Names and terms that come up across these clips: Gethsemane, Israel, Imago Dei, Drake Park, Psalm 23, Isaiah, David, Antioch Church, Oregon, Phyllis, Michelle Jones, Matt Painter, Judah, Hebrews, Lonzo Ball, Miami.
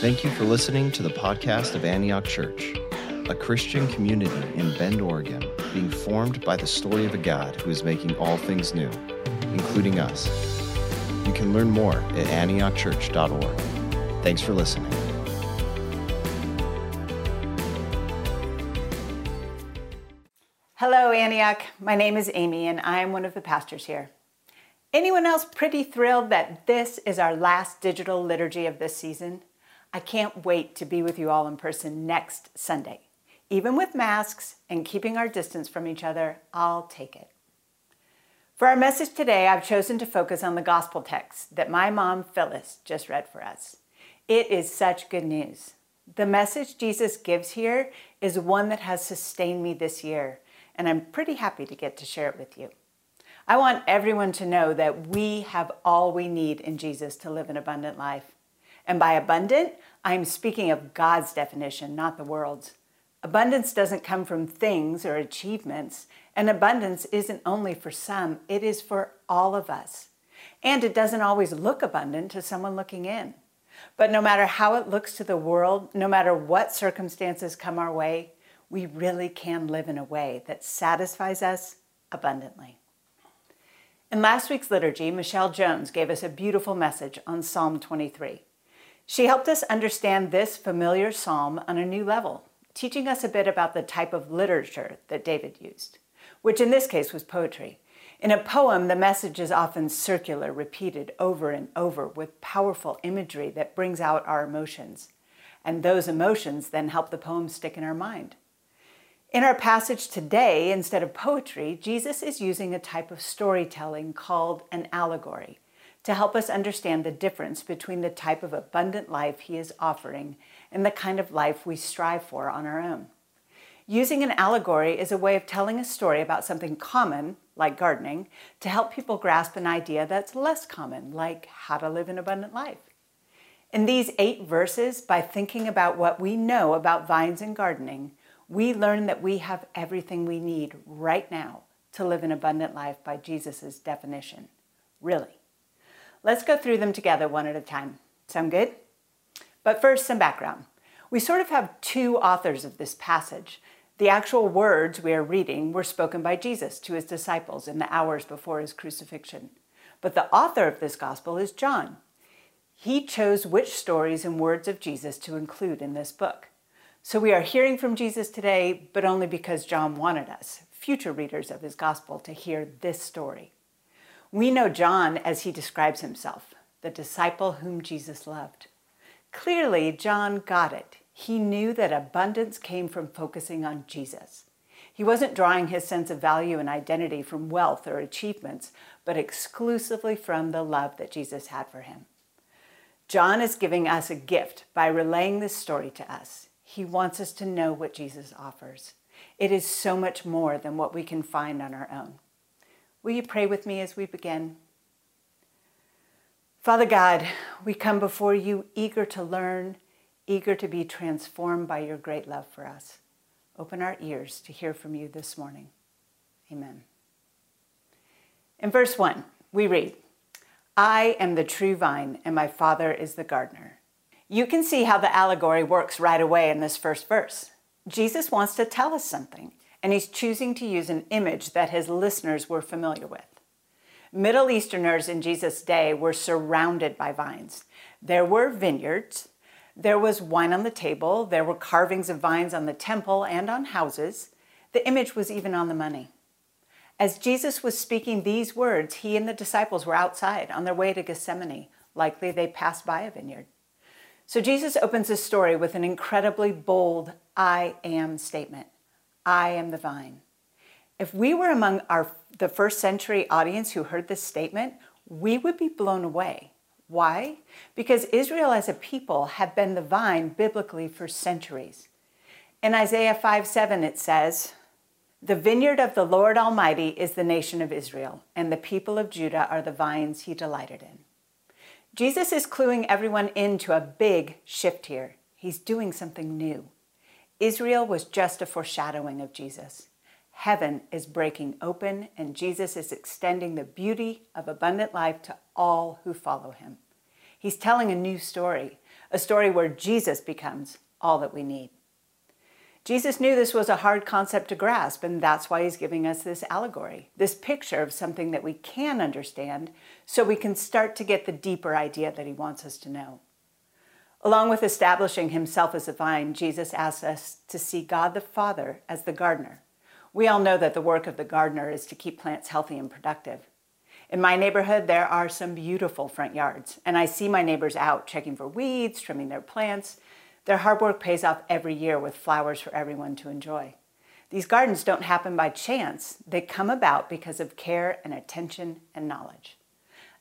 Thank you for listening to the podcast of Antioch Church, a Christian community in Bend, Oregon, being formed by the story of a God who is making all things new, including us. You can learn more at antiochchurch.org. Thanks for listening. Hello, Antioch. My name is Amy, and I am one of the pastors here. Anyone else pretty thrilled that this is our last digital liturgy of this season? I can't wait to be with you all in person next Sunday. Even with masks and keeping our distance from each other, I'll take it. For our message today, I've chosen to focus on the gospel text that my mom, Phyllis, just read for us. It is such good news. The message Jesus gives here is one that has sustained me this year, and I'm pretty happy to get to share it with you. I want everyone to know that we have all we need in Jesus to live an abundant life. And by abundant, I'm speaking of God's definition, not the world's. Abundance doesn't come from things or achievements, and abundance isn't only for some, it is for all of us. And it doesn't always look abundant to someone looking in. But no matter how it looks to the world, no matter what circumstances come our way, we really can live in a way that satisfies us abundantly. In last week's liturgy, Michelle Jones gave us a beautiful message on Psalm 23. She helped us understand this familiar psalm on a new level, teaching us a bit about the type of literature that David used, which in this case was poetry. In a poem, the message is often circular, repeated over and over with powerful imagery that brings out our emotions. And those emotions then help the poem stick in our mind. In our passage today, instead of poetry, Jesus is using a type of storytelling called an allegory, to help us understand the difference between the type of abundant life he is offering and the kind of life we strive for on our own. Using an allegory is a way of telling a story about something common, like gardening, to help people grasp an idea that's less common, like how to live an abundant life. In these 8 verses, by thinking about what we know about vines and gardening, we learn that we have everything we need right now to live an abundant life by Jesus' definition. Really. Let's go through them together one at a time. Sound good? But first, some background. We sort of have two authors of this passage. The actual words we are reading were spoken by Jesus to his disciples in the hours before his crucifixion. But the author of this gospel is John. He chose which stories and words of Jesus to include in this book. So we are hearing from Jesus today, but only because John wanted us, future readers of his gospel, to hear this story. We know John as he describes himself, the disciple whom Jesus loved. Clearly, John got it. He knew that abundance came from focusing on Jesus. He wasn't drawing his sense of value and identity from wealth or achievements, but exclusively from the love that Jesus had for him. John is giving us a gift by relaying this story to us. He wants us to know what Jesus offers. It is so much more than what we can find on our own. Will you pray with me as we begin? Father God, we come before you eager to learn, eager to be transformed by your great love for us. Open our ears to hear from you this morning. Amen. In verse 1, we read, "I am the true vine, and my Father is the gardener." You can see how the allegory works right away in this first verse. Jesus wants to tell us something, and he's choosing to use an image that his listeners were familiar with. Middle Easterners in Jesus' day were surrounded by vines. There were vineyards, there was wine on the table, there were carvings of vines on the temple and on houses. The image was even on the money. As Jesus was speaking these words, he and the disciples were outside on their way to Gethsemane. Likely they passed by a vineyard. So Jesus opens his story with an incredibly bold "I am" statement. I am the vine. If we were among the first century audience who heard this statement, we would be blown away. Why? Because Israel as a people had been the vine biblically for centuries. In Isaiah 5:7 it says, "The vineyard of the Lord Almighty is the nation of Israel, and the people of Judah are the vines he delighted in." Jesus is cluing everyone into a big shift here. He's doing something new. Israel was just a foreshadowing of Jesus. Heaven is breaking open, and Jesus is extending the beauty of abundant life to all who follow him. He's telling a new story, a story where Jesus becomes all that we need. Jesus knew this was a hard concept to grasp, and that's why he's giving us this allegory, this picture of something that we can understand so we can start to get the deeper idea that he wants us to know. Along with establishing himself as the vine, Jesus asks us to see God the Father as the gardener. We all know that the work of the gardener is to keep plants healthy and productive. In my neighborhood, there are some beautiful front yards, and I see my neighbors out checking for weeds, trimming their plants. Their hard work pays off every year with flowers for everyone to enjoy. These gardens don't happen by chance. They come about because of care and attention and knowledge.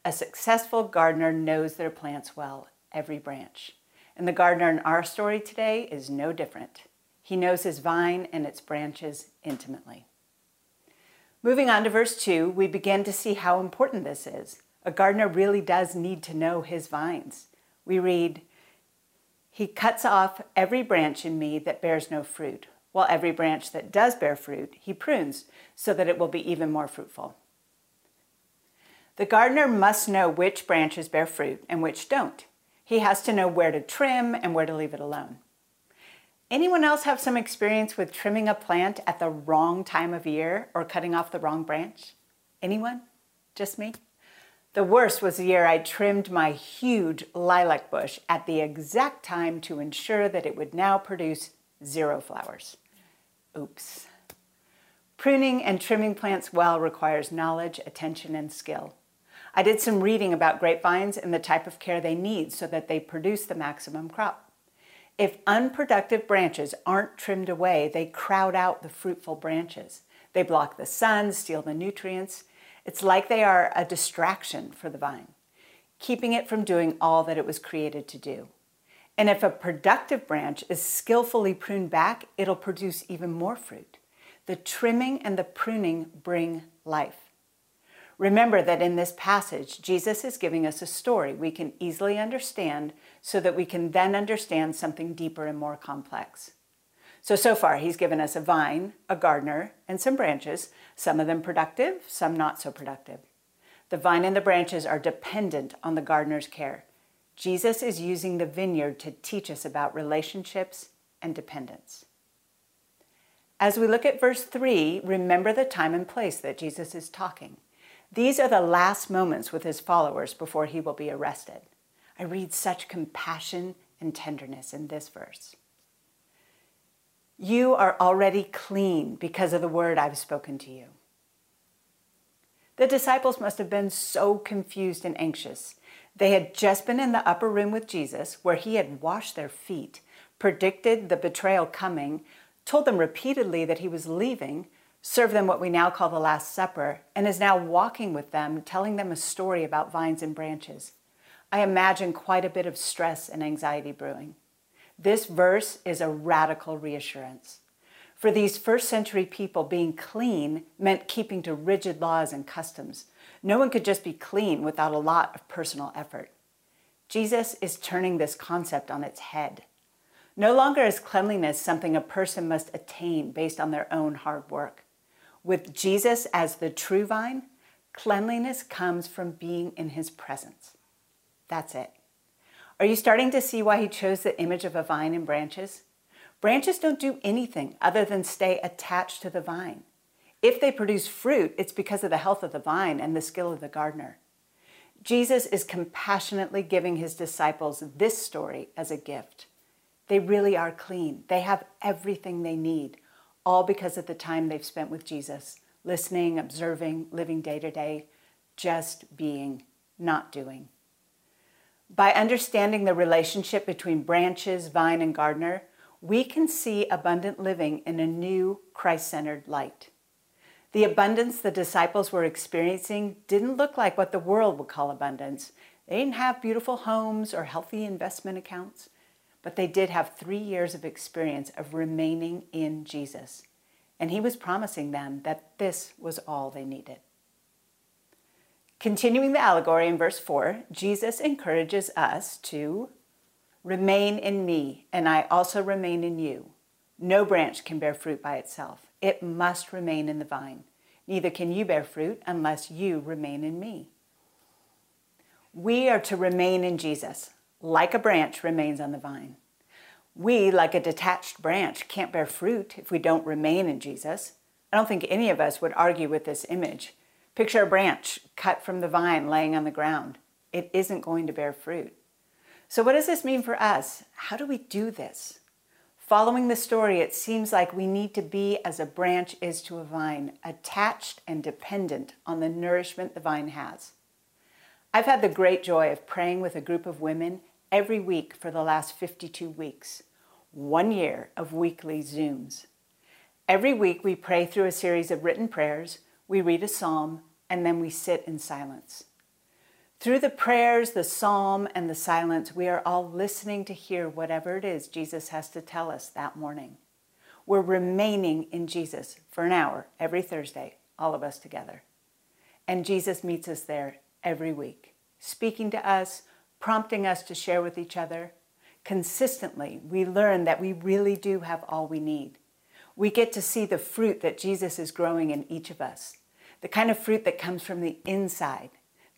A successful gardener knows their plants well, every branch. And the gardener in our story today is no different. He knows his vine and its branches intimately. Moving on to verse 2, we begin to see how important this is. A gardener really does need to know his vines. We read, "He cuts off every branch in me that bears no fruit, while every branch that does bear fruit, he prunes, so that it will be even more fruitful." The gardener must know which branches bear fruit and which don't. He has to know where to trim and where to leave it alone. Anyone else have some experience with trimming a plant at the wrong time of year or cutting off the wrong branch? Anyone? Just me? The worst was the year I trimmed my huge lilac bush at the exact time to ensure that it would now produce 0 flowers. Oops. Pruning and trimming plants well requires knowledge, attention, and skill. I did some reading about grapevines and the type of care they need so that they produce the maximum crop. If unproductive branches aren't trimmed away, they crowd out the fruitful branches. They block the sun, steal the nutrients. It's like they are a distraction for the vine, keeping it from doing all that it was created to do. And if a productive branch is skillfully pruned back, it'll produce even more fruit. The trimming and the pruning bring life. Remember that in this passage, Jesus is giving us a story we can easily understand so that we can then understand something deeper and more complex. So far, he's given us a vine, a gardener, and some branches, some of them productive, some not so productive. The vine and the branches are dependent on the gardener's care. Jesus is using the vineyard to teach us about relationships and dependence. As we look at verse 3, remember the time and place that Jesus is talking. These are the last moments with his followers before he will be arrested. I read such compassion and tenderness in this verse. "You are already clean because of the word I've spoken to you." The disciples must have been so confused and anxious. They had just been in the upper room with Jesus, where he had washed their feet, predicted the betrayal coming, told them repeatedly that he was leaving, served them what we now call the Last Supper, and is now walking with them, telling them a story about vines and branches. I imagine quite a bit of stress and anxiety brewing. This verse is a radical reassurance. For these first century people, being clean meant keeping to rigid laws and customs. No one could just be clean without a lot of personal effort. Jesus is turning this concept on its head. No longer is cleanliness something a person must attain based on their own hard work. With Jesus as the true vine, cleanliness comes from being in his presence. That's it. Are you starting to see why he chose the image of a vine and branches? Branches don't do anything other than stay attached to the vine. If they produce fruit, it's because of the health of the vine and the skill of the gardener. Jesus is compassionately giving his disciples this story as a gift. They really are clean. They have everything they need, all because of the time they've spent with Jesus, listening, observing, living day to day, just being, not doing. By understanding the relationship between branches, vine, and gardener, we can see abundant living in a new Christ-centered light. The abundance the disciples were experiencing didn't look like what the world would call abundance. They didn't have beautiful homes or healthy investment accounts. But they did have 3 years of experience of remaining in Jesus, and he was promising them that this was all they needed. Continuing the allegory in verse 4, Jesus encourages us to remain in me, and I also remain in you. No branch can bear fruit by itself. It must remain in the vine. Neither can you bear fruit unless you remain in me. We are to remain in Jesus, like a branch remains on the vine. We, like a detached branch, can't bear fruit if we don't remain in Jesus. I don't think any of us would argue with this image. Picture a branch cut from the vine laying on the ground. It isn't going to bear fruit. So what does this mean for us? How do we do this? Following the story, it seems like we need to be as a branch is to a vine, attached and dependent on the nourishment the vine has. I've had the great joy of praying with a group of women every week for the last 52 weeks, 1 year of weekly Zooms. Every week we pray through a series of written prayers, we read a psalm, and then we sit in silence. Through the prayers, the psalm, and the silence, we are all listening to hear whatever it is Jesus has to tell us that morning. We're remaining in Jesus for an hour every Thursday, all of us together. And Jesus meets us there every week, speaking to us, prompting us to share with each other. Consistently, we learn that we really do have all we need. We get to see the fruit that Jesus is growing in each of us, the kind of fruit that comes from the inside.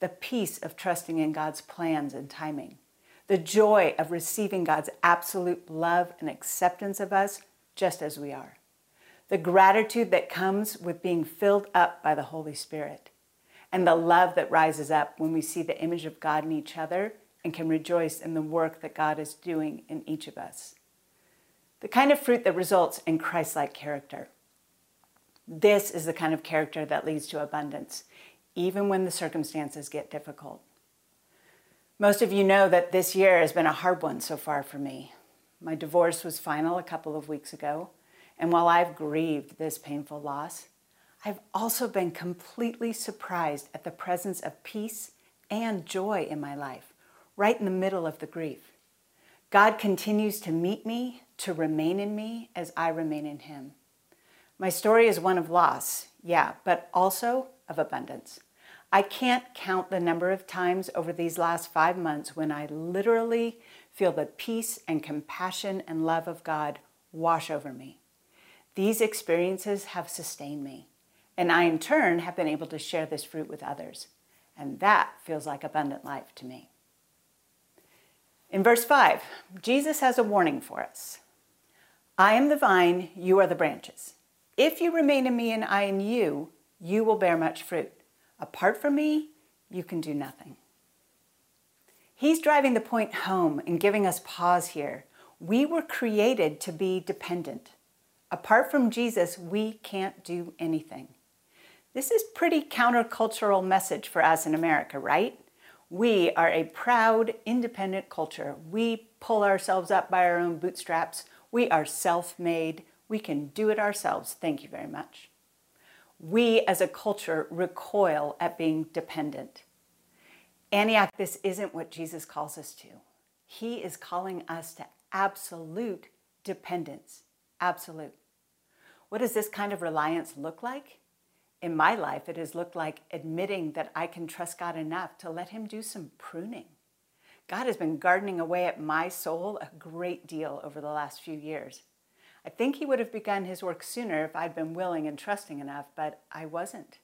The peace of trusting in God's plans and timing, the joy of receiving God's absolute love and acceptance of us just as we are, the gratitude that comes with being filled up by the Holy Spirit, and the love that rises up when we see the image of God in each other and can rejoice in the work that God is doing in each of us. The kind of fruit that results in Christ-like character. This is the kind of character that leads to abundance, even when the circumstances get difficult. Most of you know that this year has been a hard one so far for me. My divorce was final a couple of weeks ago, and while I've grieved this painful loss, I've also been completely surprised at the presence of peace and joy in my life, right in the middle of the grief. God continues to meet me, to remain in me as I remain in Him. My story is one of loss, yeah, but also of abundance. I can't count the number of times over these last 5 months when I literally feel the peace and compassion and love of God wash over me. These experiences have sustained me, and I in turn have been able to share this fruit with others, and that feels like abundant life to me. In verse 5, Jesus has a warning for us. I am the vine, you are the branches. If you remain in me and I in you, you will bear much fruit. Apart from me, you can do nothing. He's driving the point home and giving us pause here. We were created to be dependent. Apart from Jesus, we can't do anything. This is pretty countercultural message for us in America, right? We are a proud, independent culture. We pull ourselves up by our own bootstraps. We are self-made. We can do it ourselves. Thank you very much. We as a culture recoil at being dependent. Antioch, this isn't what Jesus calls us to. He is calling us to absolute dependence, absolute. What does this kind of reliance look like? In my life, it has looked like admitting that I can trust God enough to let Him do some pruning. God has been gardening away at my soul a great deal over the last few years. I think He would have begun His work sooner if I'd been willing and trusting enough, but I wasn't.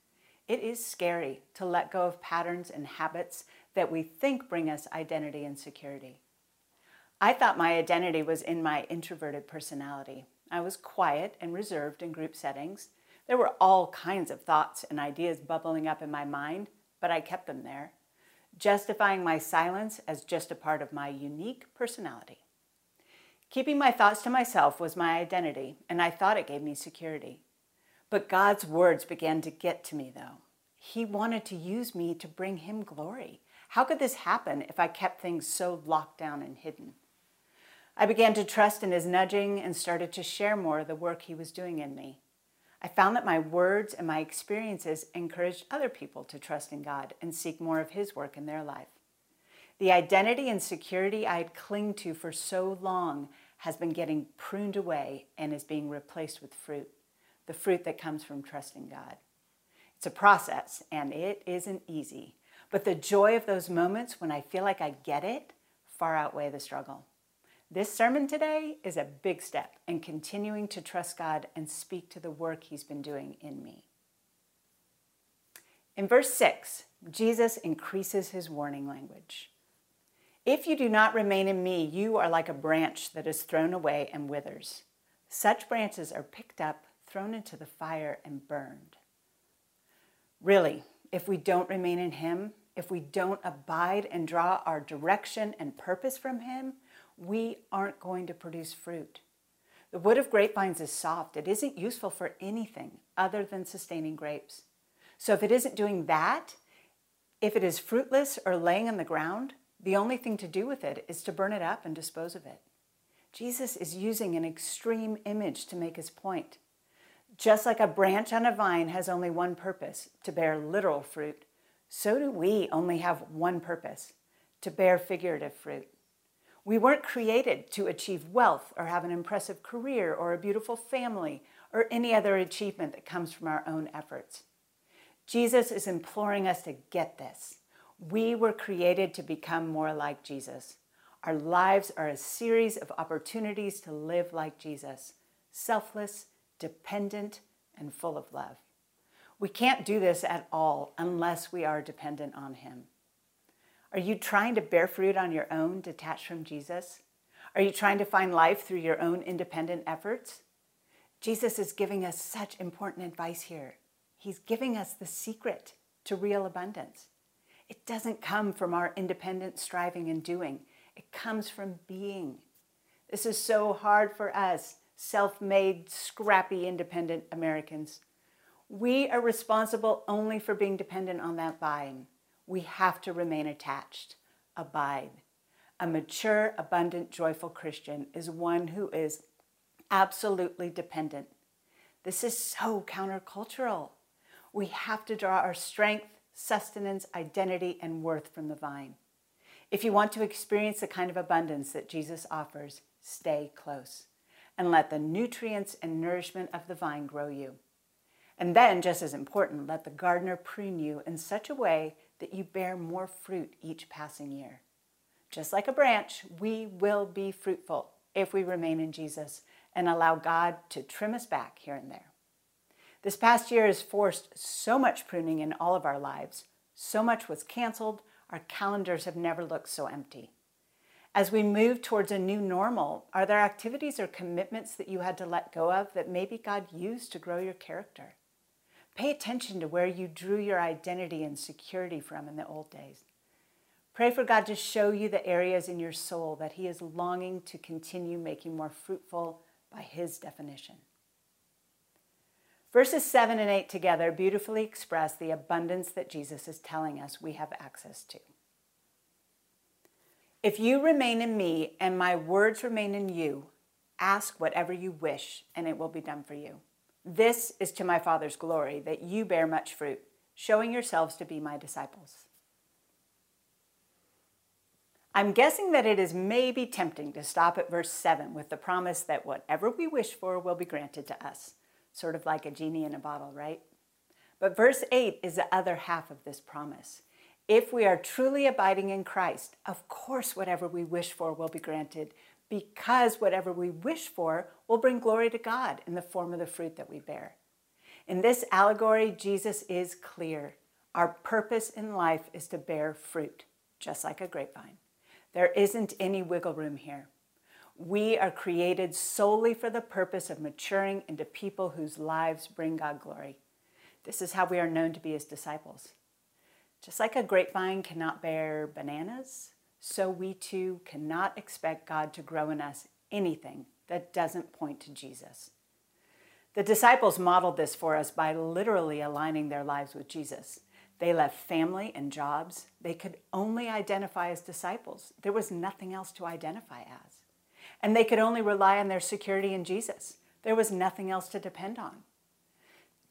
It is scary to let go of patterns and habits that we think bring us identity and security. I thought my identity was in my introverted personality. I was quiet and reserved in group settings. There were all kinds of thoughts and ideas bubbling up in my mind, but I kept them there, justifying my silence as just a part of my unique personality. Keeping my thoughts to myself was my identity, and I thought it gave me security. But God's words began to get to me, though. He wanted to use me to bring Him glory. How could this happen if I kept things so locked down and hidden? I began to trust in His nudging and started to share more of the work He was doing in me. I found that my words and my experiences encouraged other people to trust in God and seek more of His work in their life. The identity and security I had clung to for so long has been getting pruned away and is being replaced with fruit, the fruit that comes from trusting God. It's a process, and it isn't easy, but the joy of those moments when I feel like I get it far outweigh the struggle. This sermon today is a big step in continuing to trust God and speak to the work He's been doing in me. In verse 6, Jesus increases his warning language. If you do not remain in me, you are like a branch that is thrown away and withers. Such branches are picked up, thrown into the fire, and burned. Really, if we don't remain in him, if we don't abide and draw our direction and purpose from him, we aren't going to produce fruit. The wood of grapevines is soft. It isn't useful for anything other than sustaining grapes. So if it isn't doing that, if it is fruitless or laying on the ground, the only thing to do with it is to burn it up and dispose of it. Jesus is using an extreme image to make his point. Just like a branch on a vine has only one purpose, to bear literal fruit, so do we only have one purpose, to bear figurative fruit. We weren't created to achieve wealth or have an impressive career or a beautiful family or any other achievement that comes from our own efforts. Jesus is imploring us to get this. We were created to become more like Jesus. Our lives are a series of opportunities to live like Jesus, selfless, dependent, and full of love. We can't do this at all unless we are dependent on him. Are you trying to bear fruit on your own, detached from Jesus? Are you trying to find life through your own independent efforts? Jesus is giving us such important advice here. He's giving us the secret to real abundance. It doesn't come from our independent striving and doing. It comes from being. This is so hard for us, self-made, scrappy, independent Americans. We are responsible only for being dependent on that vine. We have to remain attached, abide. A mature, abundant, joyful Christian is one who is absolutely dependent. This is so countercultural. We have to draw our strength, sustenance, identity, and worth from the vine. If you want to experience the kind of abundance that Jesus offers, stay close and let the nutrients and nourishment of the vine grow you. And then, just as important, let the gardener prune you in such a way that you bear more fruit each passing year. Just like a branch, we will be fruitful if we remain in Jesus and allow God to trim us back here and there. This past year has forced so much pruning in all of our lives. So much was canceled. Our calendars have never looked so empty. As we move towards a new normal, are there activities or commitments that you had to let go of that maybe God used to grow your character? Pay attention to where you drew your identity and security from in the old days. Pray for God to show you the areas in your soul that he is longing to continue making more fruitful by his definition. Verses 7 and 8 together beautifully express the abundance that Jesus is telling us we have access to. If you remain in me and my words remain in you, ask whatever you wish and it will be done for you. This is to my Father's glory, that you bear much fruit, showing yourselves to be my disciples. I'm guessing that it is maybe tempting to stop at verse 7 with the promise that whatever we wish for will be granted to us. Sort of like a genie in a bottle, right? But verse 8 is the other half of this promise. If we are truly abiding in Christ, of course whatever we wish for will be granted, because whatever we wish for will bring glory to God in the form of the fruit that we bear. In this allegory, Jesus is clear. Our purpose in life is to bear fruit, just like a grapevine. There isn't any wiggle room here. We are created solely for the purpose of maturing into people whose lives bring God glory. This is how we are known to be his disciples. Just like a grapevine cannot bear bananas, so we too cannot expect God to grow in us anything that doesn't point to Jesus. The disciples modeled this for us by literally aligning their lives with Jesus. They left family and jobs. They could only identify as disciples. There was nothing else to identify as. And they could only rely on their security in Jesus. There was nothing else to depend on.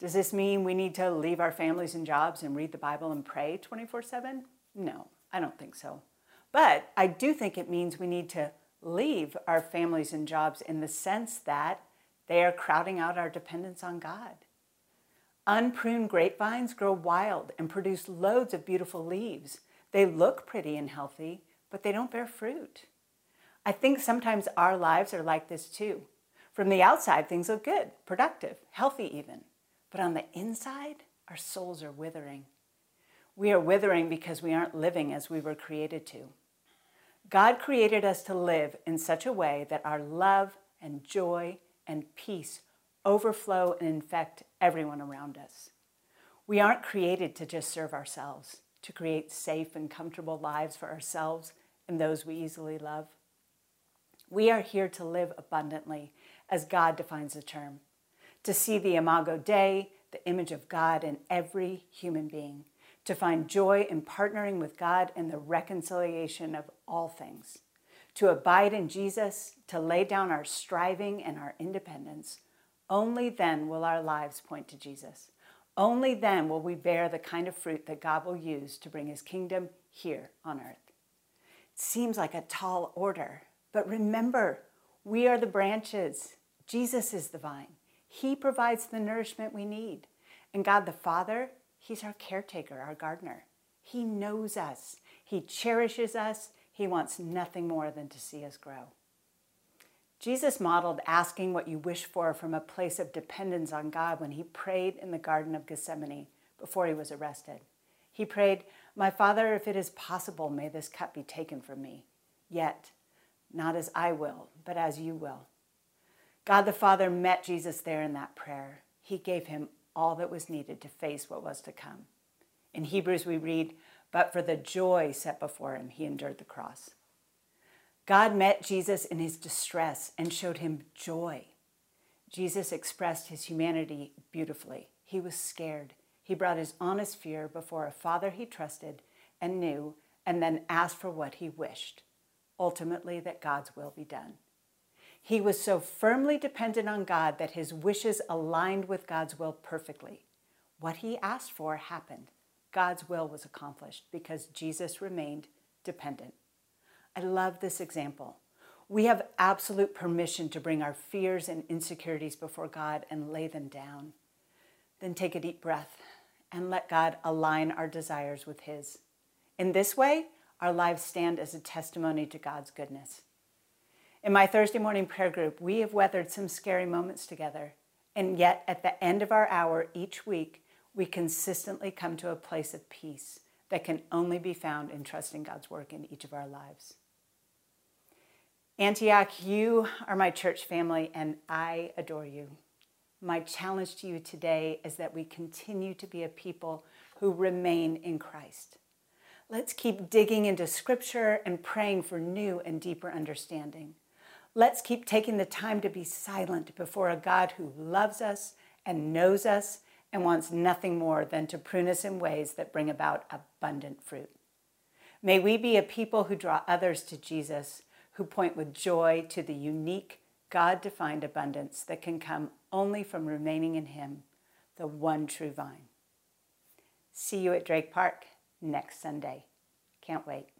Does this mean we need to leave our families and jobs and read the Bible and pray 24/7? No, I don't think so. But I do think it means we need to leave our families and jobs in the sense that they are crowding out our dependence on God. Unpruned grapevines grow wild and produce loads of beautiful leaves. They look pretty and healthy, but they don't bear fruit. I think sometimes our lives are like this too. From the outside, things look good, productive, healthy even. But on the inside, our souls are withering. We are withering because we aren't living as we were created to. God created us to live in such a way that our love and joy and peace overflow and infect everyone around us. We aren't created to just serve ourselves, to create safe and comfortable lives for ourselves and those we easily love. We are here to live abundantly, as God defines the term, to see the Imago Dei, the image of God in every human being, to find joy in partnering with God in the reconciliation of all things, to abide in Jesus, to lay down our striving and our independence. Only then will our lives point to Jesus. Only then will we bear the kind of fruit that God will use to bring his kingdom here on earth. It seems like a tall order, but remember, we are the branches. Jesus is the vine. He provides the nourishment we need. And God the Father, he's our caretaker, our gardener. He knows us. He cherishes us. He wants nothing more than to see us grow. Jesus modeled asking what you wish for from a place of dependence on God when he prayed in the Garden of Gethsemane before he was arrested. He prayed, "My Father, if it is possible, may this cup be taken from me. Yet, not as I will, but as you will." God the Father met Jesus there in that prayer. He gave him all that was needed to face what was to come. In Hebrews we read, "But for the joy set before him, he endured the cross." God met Jesus in his distress and showed him joy. Jesus expressed his humanity beautifully. He was scared. He brought his honest fear before a Father he trusted and knew, and then asked for what he wished, ultimately that God's will be done. He was so firmly dependent on God that his wishes aligned with God's will perfectly. What he asked for happened. God's will was accomplished because Jesus remained dependent. I love this example. We have absolute permission to bring our fears and insecurities before God and lay them down. Then take a deep breath and let God align our desires with his. In this way, our lives stand as a testimony to God's goodness. In my Thursday morning prayer group, we have weathered some scary moments together, and yet at the end of our hour each week, we consistently come to a place of peace that can only be found in trusting God's work in each of our lives. Antioch, you are my church family, and I adore you. My challenge to you today is that we continue to be a people who remain in Christ. Let's keep digging into Scripture and praying for new and deeper understanding. Let's keep taking the time to be silent before a God who loves us and knows us and wants nothing more than to prune us in ways that bring about abundant fruit. May we be a people who draw others to Jesus, who point with joy to the unique, God-defined abundance that can come only from remaining in him, the one true vine. See you at Drake Park next Sunday. Can't wait.